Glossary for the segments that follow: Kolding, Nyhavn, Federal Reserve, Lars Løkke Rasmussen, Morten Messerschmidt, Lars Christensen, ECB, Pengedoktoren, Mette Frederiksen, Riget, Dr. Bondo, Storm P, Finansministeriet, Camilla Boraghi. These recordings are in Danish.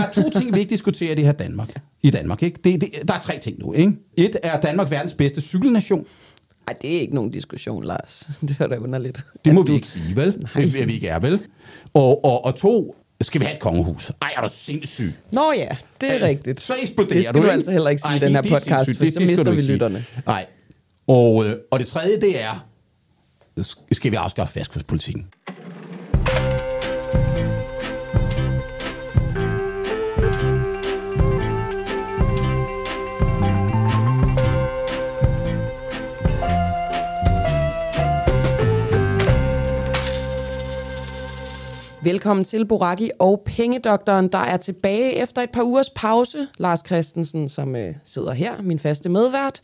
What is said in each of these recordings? der er to ting, vi ikke diskuterer det her i Danmark. Ikke? Der er tre ting nu. Ikke? Et er Danmark verdens bedste cykelnation. Nej, det er ikke nogen diskussion, Lars. Det var da underligt. Det må vi ikke sige, vel? Nej. Det er vi ikke er, vel? Og to, skal vi have et kongehus? Ej, er du sindssyg? Nå ja, det er rigtigt. Så eksploderer du. Det skal du altså heller ikke sige i den her podcast, for så mister vi lytterne. Nej. Og det tredje, det er, skal vi afskaffe fastkurspolitikken? Velkommen til Boraghi og Pengedoktoren, der er tilbage efter et par ugers pause. Lars Christensen, som sidder her, min faste medvært.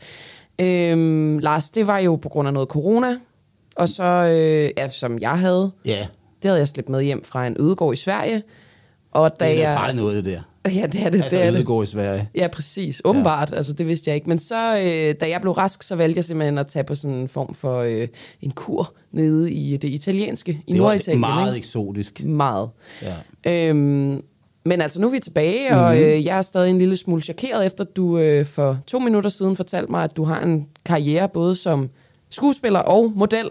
Lars, det var jo på grund af noget corona, og så, som jeg havde. Yeah. Det havde jeg slæbt med hjem fra en ødegård i Sverige. Og da det er farligt noget, det der. Ja, det er det. Altså ødegård i Sverige. Ja, præcis. Åbenbart. Ja. Altså, det vidste jeg ikke. Men så, da jeg blev rask, så valgte jeg simpelthen at tage på sådan en form for en kur nede i det italienske. I Norditalien. Det var meget eksotisk. Meget. Ja. Men altså, nu er vi tilbage, og jeg er stadig en lille smule chokeret, efter du for 2 minutter siden fortalte mig, at du har en karriere både som skuespiller og model.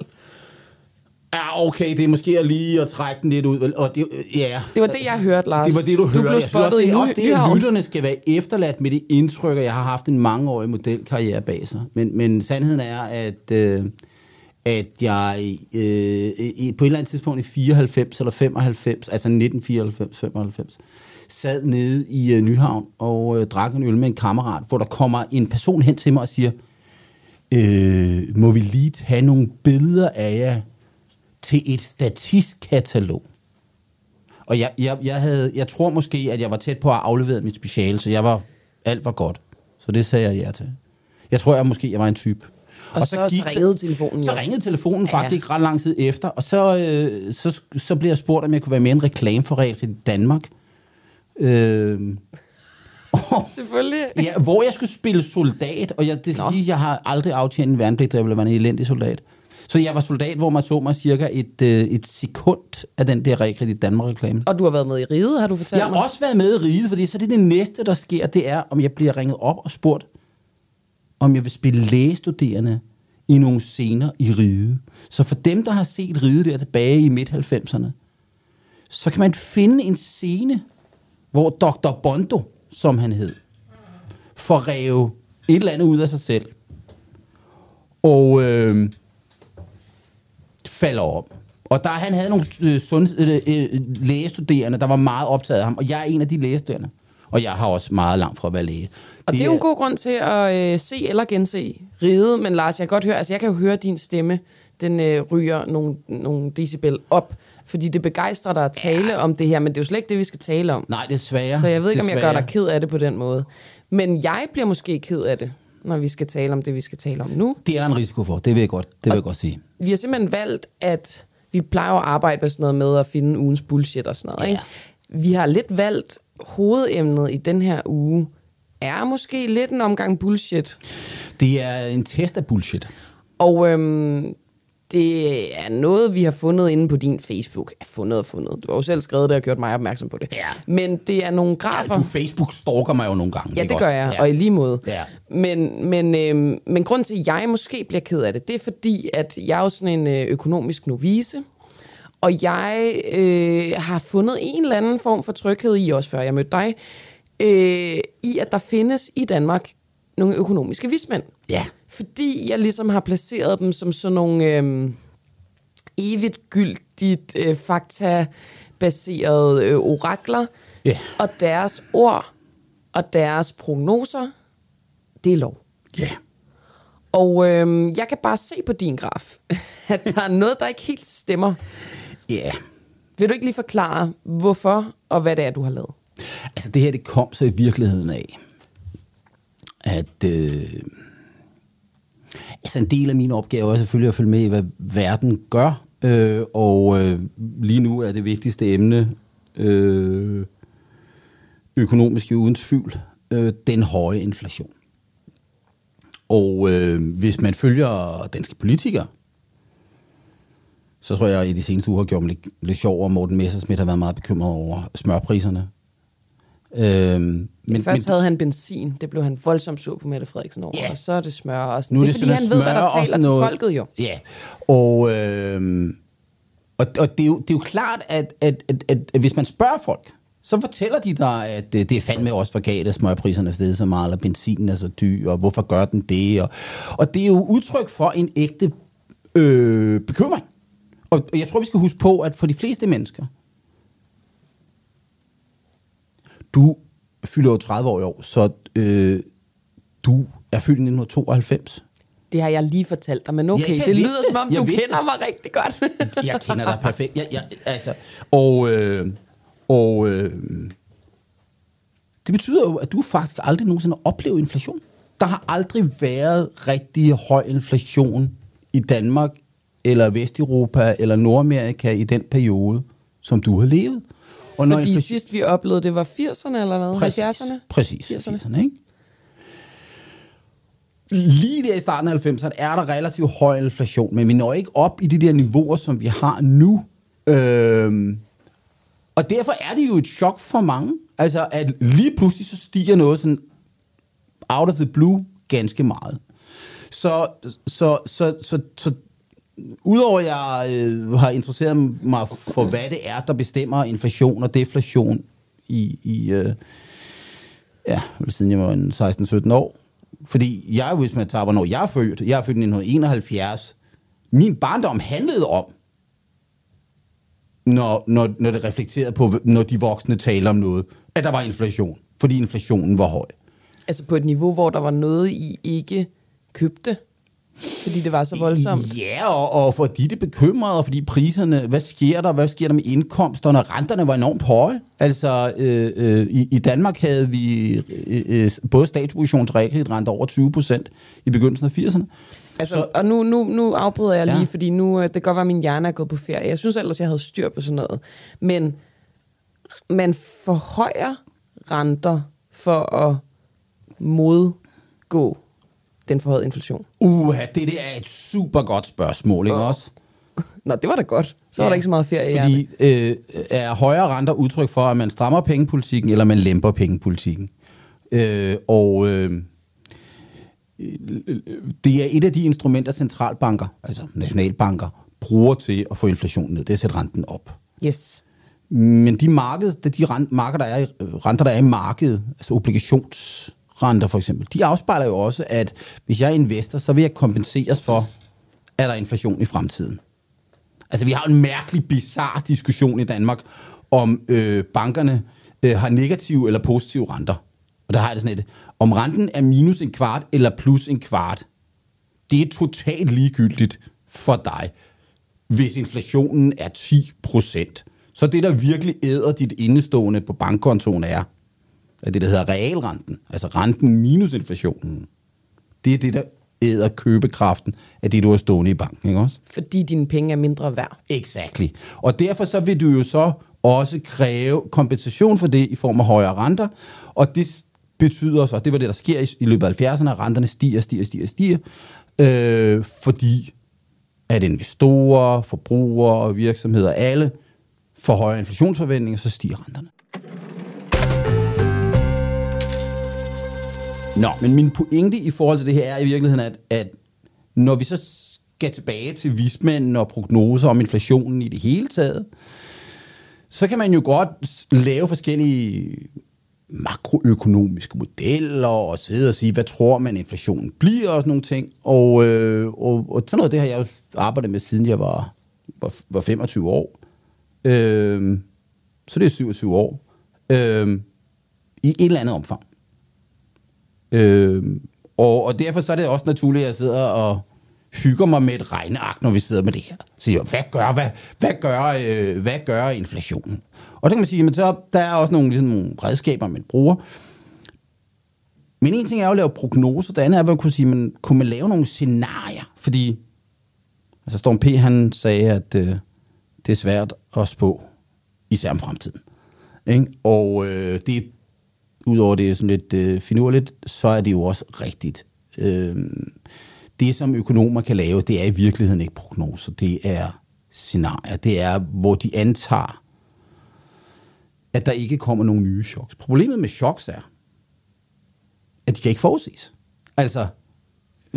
Ja, okay, det er måske lige at trække den lidt ud. Og det, ja. Det var det, jeg hørte, Lars. Det var det, du hørte. Blev spottet i Nyhavn. Det er lytterne skal være efterladt med det indtryk, at jeg har haft en mangeårig modelkarriere bag sig. Men sandheden er, at jeg på et eller andet tidspunkt i 94 eller 95, altså 1994-95, sad nede i Nyhavn og drak en øl med en kammerat, hvor der kommer en person hen til mig og siger, må vi lige have nogle billeder af jer til et statistkatalog. Og jeg tror måske, at jeg var tæt på at aflevere mit speciale, så alt var godt. Så det sagde jeg ja til. Jeg tror, jeg var en type. Og så ringede telefonen. Så ringede telefonen faktisk ret lang tid efter, og så blev jeg spurgt, om jeg kunne være med i en reklame for Realkredit i Danmark. Selvfølgelig. Ja, hvor jeg skulle spille soldat, og det skal sige, jeg har aldrig aftjent en værnepligt, da jeg ville være en elendig soldat. Så jeg var soldat, hvor man så mig cirka et sekund af den der Realkredit Danmark-reklame. Og du har været med i Riget, har du fortalt mig? Jeg har også været med i Riget, fordi så det næste, der sker, det er, om jeg bliver ringet op og spurgt, om jeg vil spille lægestuderende i nogle scener i Riget. Så for dem, der har set Riget der tilbage i midt-90'erne, så kan man finde en scene, hvor Dr. Bondo, som han hed, får revet et eller andet ud af sig selv. Og falder om. Og der han havde nogle lægestuderende, der var meget optaget af ham, og jeg er en af de lægestuderende. Og jeg har også meget langt fra at være læge. Og det er jo en god grund til at se eller gense Riget, men Lars, jeg kan godt høre, altså jeg kan jo høre din stemme, den ryger nogle decibel op, fordi det begejstrer dig at tale om det her, men det er jo slet ikke det, vi skal tale om. Nej, desværre. Så jeg ved ikke, om jeg gør dig ked af det på den måde. Men jeg bliver måske ked af det, når vi skal tale om det, vi skal tale om nu. Det er der en risiko for, det vil jeg godt, sige. Vi har simpelthen valgt, at vi plejer at arbejde med sådan noget med at finde ugens bullshit og sådan noget. Ja. Ikke? Vi har lidt valgt hovedemnet i den her uge, er måske lidt en omgang bullshit. Det er en test af bullshit. Og det er noget, vi har fundet inde på din Facebook. Fundet. Du har jo selv skrevet det og gjort mig opmærksom på det. Ja. Men det er nogle grafer. Ja, du Facebook-stalker mig jo nogle gange. Ja, det gør jeg, og i lige måde. Ja. Men grunden til, at jeg måske bliver ked af det, det er fordi, at jeg er jo sådan en økonomisk novice, og jeg har fundet en eller anden form for tryghed i, også før jeg mødte dig, i at der findes i Danmark nogle økonomiske vismænd. Ja. Fordi jeg ligesom har placeret dem som sådan nogle evigt gyldigt faktabaserede orakler. Yeah. Og deres ord og deres prognoser, det er lov. Ja. Yeah. Og jeg kan bare se på din graf, at der er noget, der ikke helt stemmer. Ja. Yeah. Vil du ikke lige forklare, hvorfor og hvad det er, du har lavet? Altså det her, det kom så i virkeligheden af, at altså en del af mine opgaver er selvfølgelig at følge med i, hvad verden gør, og lige nu er det vigtigste emne økonomisk uden tvivl, den høje inflation. Og hvis man følger danske politikere, så tror jeg, at i de seneste uger har gjort mig lidt sjov, og Morten Messerschmidt har været meget bekymret over smørpriserne. Men først havde han benzin. Det blev han voldsomt sur på Mette Frederiksen over. Yeah. Og så er det smør også. Nu er det fordi han ved, hvad der taler til folket jo. Ja, yeah. og det er jo klart, at hvis man spørger folk, så fortæller de dig, at det er fandme også forkert, at smørpriserne er steget så meget, og benzinen er så dyr, og hvorfor gør den det? Og det er jo udtryk for en ægte bekymring. Og jeg tror, vi skal huske på, at for de fleste mennesker, du fylder jo 30 år i år, så du er fyldt i 1992. Det har jeg lige fortalt dig, men okay, ja, det lyder som om, du kender mig rigtig godt. Jeg kender dig perfekt. Det betyder jo, at du faktisk aldrig nogensinde har oplevet inflation. Der har aldrig været rigtig høj inflation i Danmark, eller Vesteuropa, eller Nordamerika i den periode, som du har levet. Og fordi sidst vi oplevede, det var 80'erne eller hvad? Præcis, 70'erne? Præcis, 80'erne, ikke? Lige der i starten af 90'erne er der relativt høj inflation, men vi når ikke op i de der niveauer, som vi har nu. Og derfor er det jo et chok for mange, altså at lige pludselig så stiger noget sådan out of the blue ganske meget. Så udover at jeg har interesseret mig for, hvad det er, der bestemmer inflation og deflation siden jeg var 16-17 år. Fordi jeg, hvis man tager, hvornår jeg er født, jeg er født i 1971. Min barndom handlede om, når det reflekterede på, når de voksne taler om noget, at der var inflation, fordi inflationen var høj. Altså på et niveau, hvor der var noget, I ikke købte? Fordi det var så voldsomt. Ja, og fordi det bekymrede, og fordi priserne, hvad sker der med indkomsterne, renterne var enormt høje. Altså, i Danmark havde vi både statspositions- og realkreditrenter over 20% i begyndelsen af 80'erne. Altså, så, og nu afbryder jeg lige, fordi nu, det kan godt være, at min hjerne er gået på ferie. Jeg synes ellers, jeg havde styr på sådan noget. Men man forhøjer renter for at modgå den forhøjede inflation? Det er et super godt spørgsmål, ikke også? Nå, det var da godt. Så var der ikke så meget ferie. Fordi er højere renter udtryk for, at man strammer pengepolitikken, eller man lemper pengepolitikken? Det er et af de instrumenter, centralbanker, altså nationalbanker, bruger til at få inflationen ned. Det er at sætte renten op. Yes. Men de renter, der er i markedet, altså obligationsrenter for eksempel, de afspejler jo også, at hvis jeg er investor, så vil jeg kompenseres for, at der er inflation i fremtiden. Altså, vi har en mærkelig, bizarre diskussion i Danmark, om bankerne har negative eller positive renter. Og der har jeg det sådan et, om renten er minus en kvart eller plus en kvart, det er totalt ligegyldigt for dig, hvis inflationen er 10%. Så det, der virkelig æder dit indestående på bankkontoen er det, der hedder realrenten, altså renten minus inflationen. Det er det, der æder købekraften af det, du har stående i banken, ikke også? Fordi dine penge er mindre værd. Exactly. Og derfor så vil du jo så også kræve kompensation for det i form af højere renter, og det betyder så, det var det, der sker i løbet af 70'erne, at renterne stiger, fordi at investorer, forbrugere og virksomheder, alle får højere inflationsforventninger, så stiger renterne. Nå, men min pointe i forhold til det her er i virkeligheden, at når vi så skal tilbage til vismændene og prognoser om inflationen i det hele taget, så kan man jo godt lave forskellige makroøkonomiske modeller og sidde og sige, hvad tror man inflationen bliver og sådan nogle ting. Og sådan noget, det har jeg arbejdet med, siden jeg var 25 år. Så det er 27 år. I et eller andet omfang. Og derfor så er det også naturligt, at jeg sidder og hygger mig med et regneark, når vi sidder med det her. Så jeg, hvad gør inflationen? Og det kan man sige, men så der er også nogle, ligesom, nogle redskaber, man bruger. Men en ting er jo at lave prognoser, det andet er, at man kunne lave nogle scenarier, fordi altså Storm P, han sagde, at det er svært at spå, især om fremtiden. Ikke? Og det er udover det er sådan lidt finurligt, så er det jo også rigtigt. Det, som økonomer kan lave, det er i virkeligheden ikke prognoser. Det er scenarier. Det er, hvor de antager, at der ikke kommer nogen nye choks. Problemet med choks er, at de kan ikke forudses. Altså 9/11,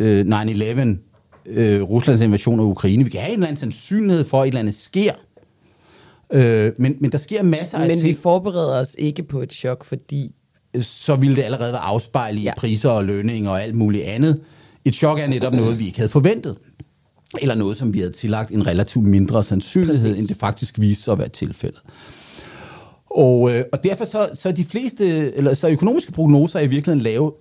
Ruslands invasion af Ukraine. Vi kan have en eller anden sandsynlighed for, at et eller andet sker. Men der sker masser af ting. Men vi forbereder os ikke på et chok, fordi... Så ville det allerede være afspejlet i priser og lønninger og alt muligt andet. Et chok er netop noget, vi ikke havde forventet. Eller noget, som vi havde tillagt en relativt mindre sandsynlighed, end det faktisk viste sig at være tilfældet. Og derfor så de fleste, eller så økonomiske prognoser er i virkeligheden lave,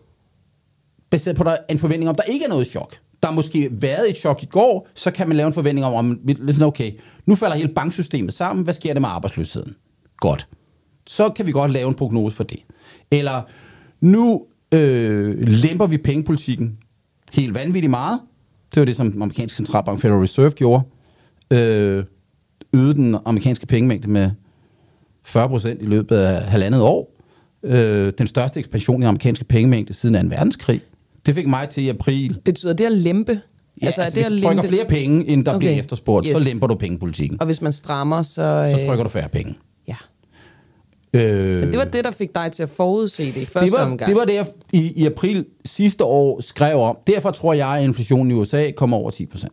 baseret på en forventning om, der ikke er noget chok. Der har måske været et chok i går, så kan man lave en forventning om, okay, nu falder hele banksystemet sammen, hvad sker der med arbejdsløsheden? Godt. Så kan vi godt lave en prognose for det. Eller, nu lemper vi pengepolitikken helt vanvittigt meget. Det var det, som den amerikanske centralbank Federal Reserve gjorde. Øgede den amerikanske pengemængde med 40% i løbet af 1,5 år. Den største ekspansion i amerikanske pengemængde siden 2. verdenskrig. Det fik mig til i april. Betyder det at lempe? Ja, altså hvis du trykker flere penge, end der bliver efterspurgt, så lemper du pengepolitikken. Og hvis man strammer, så trykker du færre penge. Ja. Men det var det, der fik dig til at forudse det i første omgang. Det var det, jeg i april sidste år skrev om. Derfor tror jeg, at inflationen i USA kommer over 10%.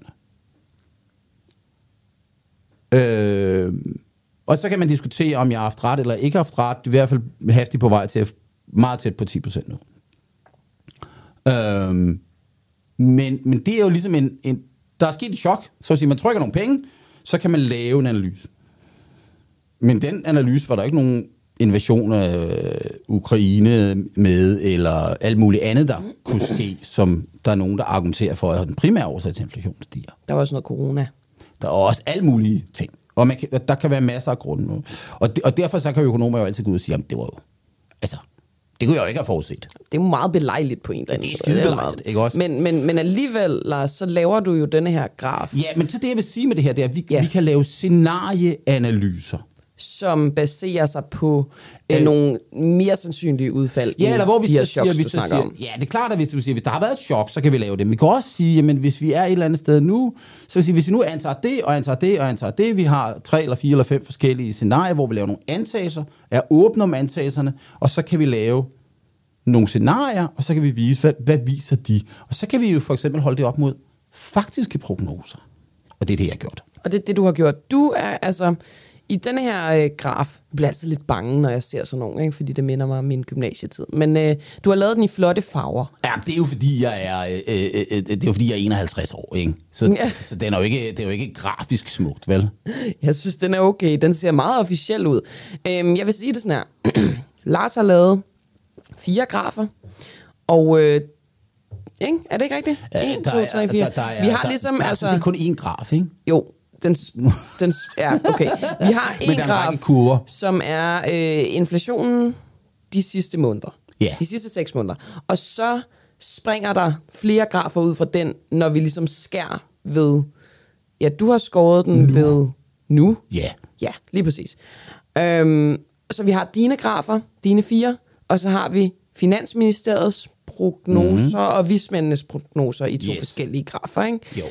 Og så kan man diskutere, om jeg har haft ret eller ikke har haft ret. I hvert fald hæftigt på vej til meget tæt på 10% nu. Men det er jo ligesom en... Der er sket et chok. Så at sige, man trykker nogle penge, så kan man lave en analyse. Men den analyse var der ikke nogen invasion af Ukraine med, eller alt muligt andet, der kunne ske, som der er nogen, der argumenterer for, at den primære årsag til inflationen stiger. Der var også noget corona. Der er også alt mulige ting. Og der kan være masser af grunde. Og derfor så kan økonomer jo altid gå ud og sige, at det var jo... Altså, det kunne jeg jo ikke have forudset. Det er meget belejligt på en eller anden måde. Det er skidebelejligt, ikke også? Men alligevel, Lars, så laver du jo denne her graf. Ja, men så det, jeg vil sige med det her, det er, at vi kan lave scenarieanalyser, som baserer sig på nogle mere sandsynlige udfald. Ja, eller hvor vi så siger, choks, ja, det er klart, at hvis du siger, hvis der har været et chok, så kan vi lave det. Men vi kan også sige, jamen hvis vi er et eller andet sted nu, så sige, hvis vi nu antager det, og antager det, og antager det, vi har 3 eller 4 eller 5 forskellige scenarier, hvor vi laver nogle antagelser, er åbne om antagelserne, og så kan vi lave nogle scenarier, og så kan vi vise, hvad viser de? Og så kan vi jo for eksempel holde det op mod faktiske prognoser. Og det er det, jeg har gjort. Og det er det, du har gjort. Du er altså... I denne her graf, jeg bliver altid lidt bange, når jeg ser sådan nogle, ikke? Fordi det minder mig om min gymnasietid. Men du har lavet den i flotte farver. Ja, det er jo fordi, jeg er 51 år, ikke? Så den er jo ikke, det er jo ikke grafisk smukt, vel? Jeg synes, den er okay. Den ser meget officiel ud. Jeg vil sige det sådan her. Lars har lavet 4 grafer, og... ikke? Er det ikke rigtigt? 1, 2, 3, 4. Vi har ligesom... Der er sådan set kun 1 graf, ikke? Jo. Ja, okay. Vi har en graf, som er inflationen de sidste måneder. Yeah. De sidste 6 måneder. Og så springer der flere grafer ud fra den, når vi ligesom skærer ved... Ja, du har skåret den ved nu. Ja. Yeah. Ja, lige præcis. Så vi har dine grafer, dine 4, og så har vi Finansministeriets prognoser og vismændenes prognoser i 2 forskellige grafer, ikke? Jo.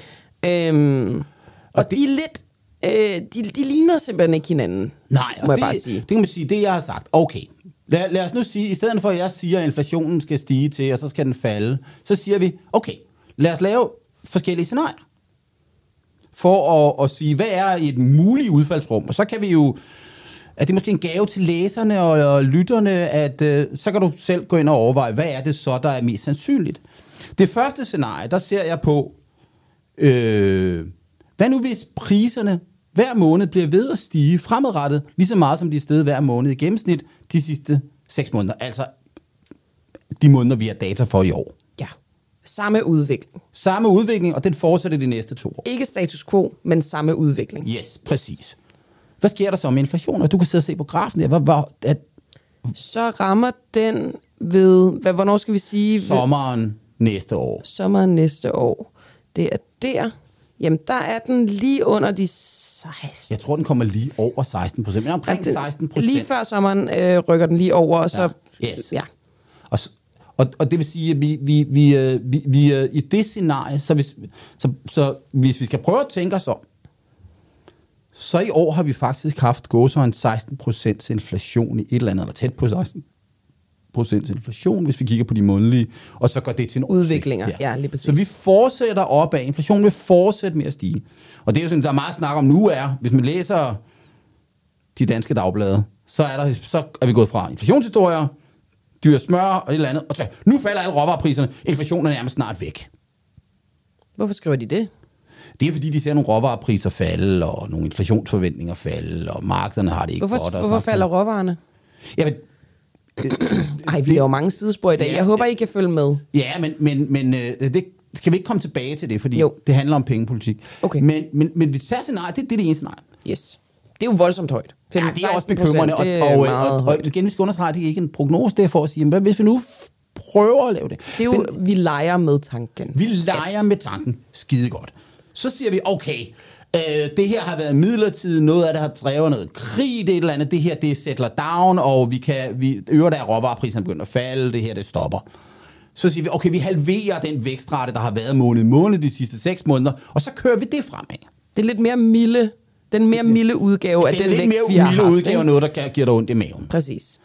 Og de er lidt... De ligner simpelthen ikke hinanden, må jeg bare sige. Det kan man sige, det jeg har sagt. Okay, lad os nu sige, i stedet for at jeg siger, at inflationen skal stige til, og så skal den falde, så siger vi, okay, lad os lave forskellige scenarier. For at sige, hvad er et muligt udfaldsrum? Og så kan vi jo... Er det måske en gave til læserne og lytterne, at så kan du selv gå ind og overveje, hvad er det så, der er mest sandsynligt? Det første scenarie, der ser jeg på... hvad nu hvis priserne hver måned bliver ved at stige fremadrettet, lige så meget som de er steget hver måned i gennemsnit de sidste 6 måneder, altså de måneder, vi har data for i år. Ja, samme udvikling. Samme udvikling, og den fortsætter de næste 2 år. Ikke status quo, men samme udvikling. Yes, præcis. Hvad sker der så med inflation? Og du kan sidde og se på grafen der. Så rammer den ved, hvornår skal vi sige? Sommeren næste år. Sommeren næste år. Det er der... Jamen, der er den lige under de 16. Jeg tror, den kommer lige over 16%. Men omkring 16%. Lige før sommeren rykker den lige over, og så... Ja. Yes. Ja. Og det vil sige, at vi i det scenarie, så hvis vi skal prøve at tænke os om, Så i år har vi faktisk haft gåsehøjde 16% inflation i et eller andet, eller tæt på 16% inflation, hvis vi kigger på de månedlige, og så går det til en udviklinger. Ja, lige præcis. Så vi fortsætter opad. Inflationen vil fortsætte med at stige. Og det er jo sådan, der er meget snak om nu er, hvis man læser de danske dagblade, så er vi gået fra inflationshistorier, dyr smør og et eller andet, og nu falder alle råvarepriserne, inflationen er nærmest snart væk. Hvorfor skriver de det? Det er, fordi de ser nogle råvarepriser falde, og nogle inflationsforventninger falde, og markederne har det ikke godt. Hvorfor falder råvarerne? Jamen, vi har jo mange sidespor i dag. Ja, jeg håber, I kan følge med. Ja, men det skal vi ikke komme tilbage til det, fordi det handler om pengepolitik. Okay. Men vi tager scenarie, det er det ene scenarie. Yes. Det er jo voldsomt højt. 5, ja, det er også bekymrende. Og igen, vi skal understrege, at det er ikke en prognose, det er for at sige, men hvis vi nu prøver at lave det. Det er jo, vi leger med tanken. Vi leger med tanken skide godt. Så siger vi, okay, det her har været midlertidigt, noget af det har drevet noget krig, det et eller andet, det her, det er settler down, og vi øver der råvarepriserne begynder at falde, det her, det stopper. Så siger vi, okay, vi halverer den vækstrate, der har været måned de sidste 6 måneder, og så kører vi det fremad. Det er lidt mere milde, den mere milde udgave af den vækst, vi har haft. Det er lidt mere milde udgave af noget, der giver dig ondt i maven. Præcis.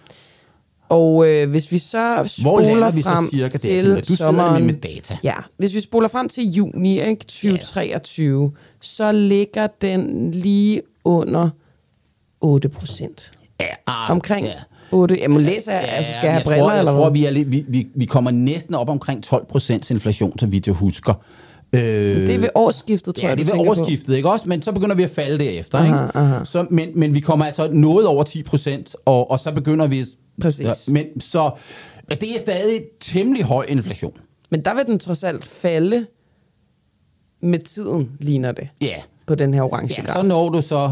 Og hvis vi så spoler vi frem så cirka til sommeren, med data. Ja, hvis vi spoler frem til juni, ikke, 2023, så ligger den lige under 8%. Ja, omkring 8. Jamen læser jeg, altså skal jeg have briller eller hvad? Jeg tror, vi kommer næsten op omkring 12% inflation, så vidt jeg husker. Det er ved årsskiftet, tror jeg. Ja, det er ved årsskiftet, ikke også? Men så begynder vi at falde derefter. Aha, ikke? Aha. Så, men vi kommer altså noget over 10%, og så begynder vi... Præcis. Ja, men så det er stadig temmelig høj inflation. Men der vil den trods alt falde med tiden, ligner det. Ja. Yeah. På den her orange graf. Ja, så når du så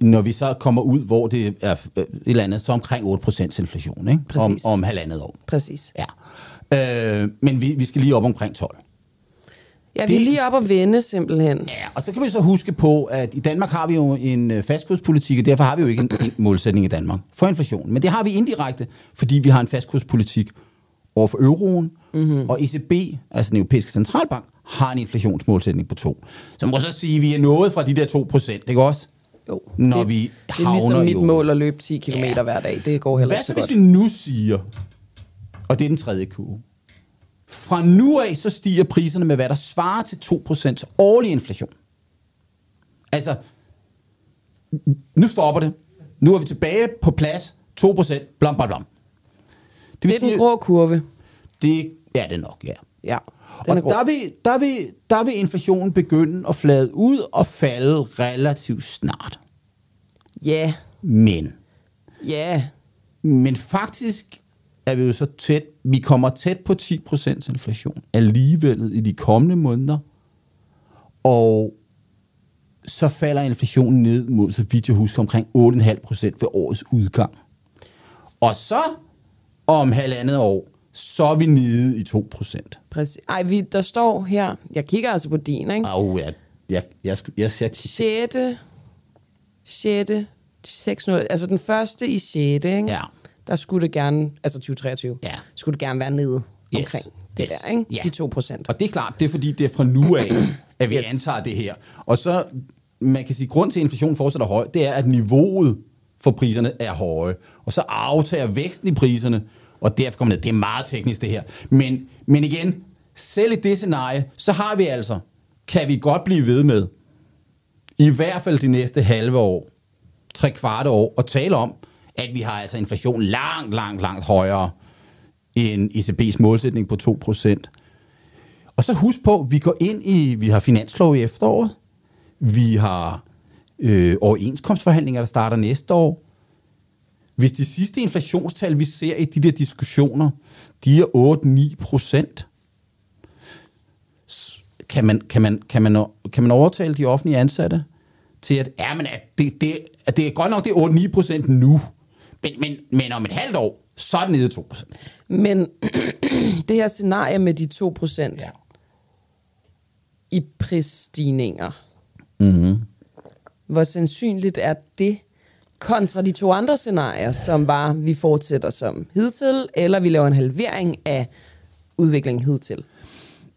når vi så kommer ud, hvor det er et eller andet, så omkring 8% inflation, ikke? Præcis. Om halvandet år. Præcis. Ja. Men vi skal lige op omkring 12. Ja, vi er lige op og vende simpelthen. Ja, og så kan vi så huske på, at i Danmark har vi jo en fastkurspolitik, og derfor har vi jo ikke en målsætning i Danmark for inflationen. Men det har vi indirekte, fordi vi har en fastkurspolitik over for euroen, og ECB, altså den europæiske centralbank, har en inflationsmålsætning på 2. Så man kan så sige, at vi er nået fra de der 2%, ikke også? Jo. Når vi havner det er ligesom mit mål at løbe 10 km hver dag. Det går heller ikke så godt. Hvad så, hvis vi nu siger, og det er den tredje kurve, fra nu af, så stiger priserne med, hvad der svarer til 2% årlig inflation. Altså, nu stopper det. Nu er vi tilbage på plads. 2%, blom, blom, blom. Det er den grå kurve. Det er nok, ja. Ja, den er grå. Der vil inflationen begynde at flade ud og falde relativt snart. Ja. Men. Ja. Men faktisk... er vi jo så tæt, vi kommer tæt på 10% inflation alligevel i de kommende måneder, og så falder inflationen ned mod, så vidt jeg husker, omkring 8,5% ved årets udgang. Og så om halvandet år, så er vi nede i 2%. Præcis. Ej, der står her, jeg kigger altså på din, ikke? Au, jeg ser... 6. Altså den første i 6. Ikke? Ja. Der skulle det gerne, altså 2023, skulle det gerne være nede omkring det der, ikke? Yeah. De 2%. Og det er klart, det er fordi, det er fra nu af, at vi antager det her. Og så, man kan sige, grund til, at inflationen fortsætter høj, det er, at niveauet for priserne er høje. Og så aftager væksten i priserne, og derfor kommer det. Det er meget teknisk, det her. Men igen, selv i det scenarie, så har vi altså, kan vi godt blive ved med, i hvert fald de næste halve år, 3/4 år, at tale om, at vi har altså inflation langt højere end ECB's målsætning på 2%. Og så husk på, vi går ind i, vi har finanslov i efteråret, vi har overenskomstforhandlinger, der starter næste år. Hvis de sidste inflationstal, vi ser i de der diskussioner, de er 8-9%, kan man overtale de offentlige ansatte til, at, det er godt nok, det er 8-9% nu, men om et halvt år, så er det nede 2%. Men det her scenarie med de 2% i prisstigninger, hvor sandsynligt er det kontra de 2 andre scenarier, som var, vi fortsætter som hidtil, eller vi laver en halvering af udviklingen hidtil?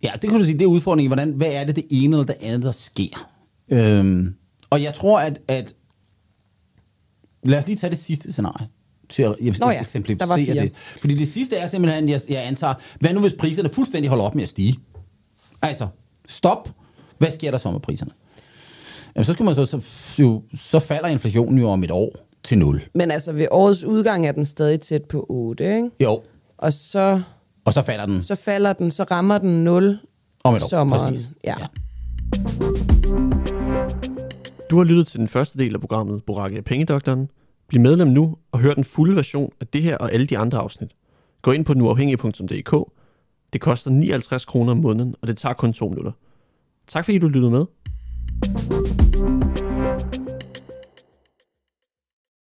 Ja, det kan du sige, det er udfordringen. Hvad er det ene eller det andet, der sker? Og jeg tror, at lad os lige tage det sidste scenarie. Til at eksemplificere det. Fordi det sidste er simpelthen, jeg antager, hvad nu hvis priserne fuldstændig holder op med at stige? Altså, stop. Hvad sker der så med priserne? Jamen, så skal man så falder inflationen jo om et år til 0. Men altså, ved årets udgang er den stadig tæt på 8, ikke? Jo. Og så falder den. Så falder den, så rammer den 0 om et år, sommeren. Præcis. Ja. Du har lyttet til den første del af programmet Boraghi og Pengedoktoren. Bliv medlem nu og hør den fulde version af det her og alle de andre afsnit. Gå ind på nuafhængig.dk. Det koster 59 kroner om måneden, og det tager kun 2 minutter. Tak fordi du lyttede med.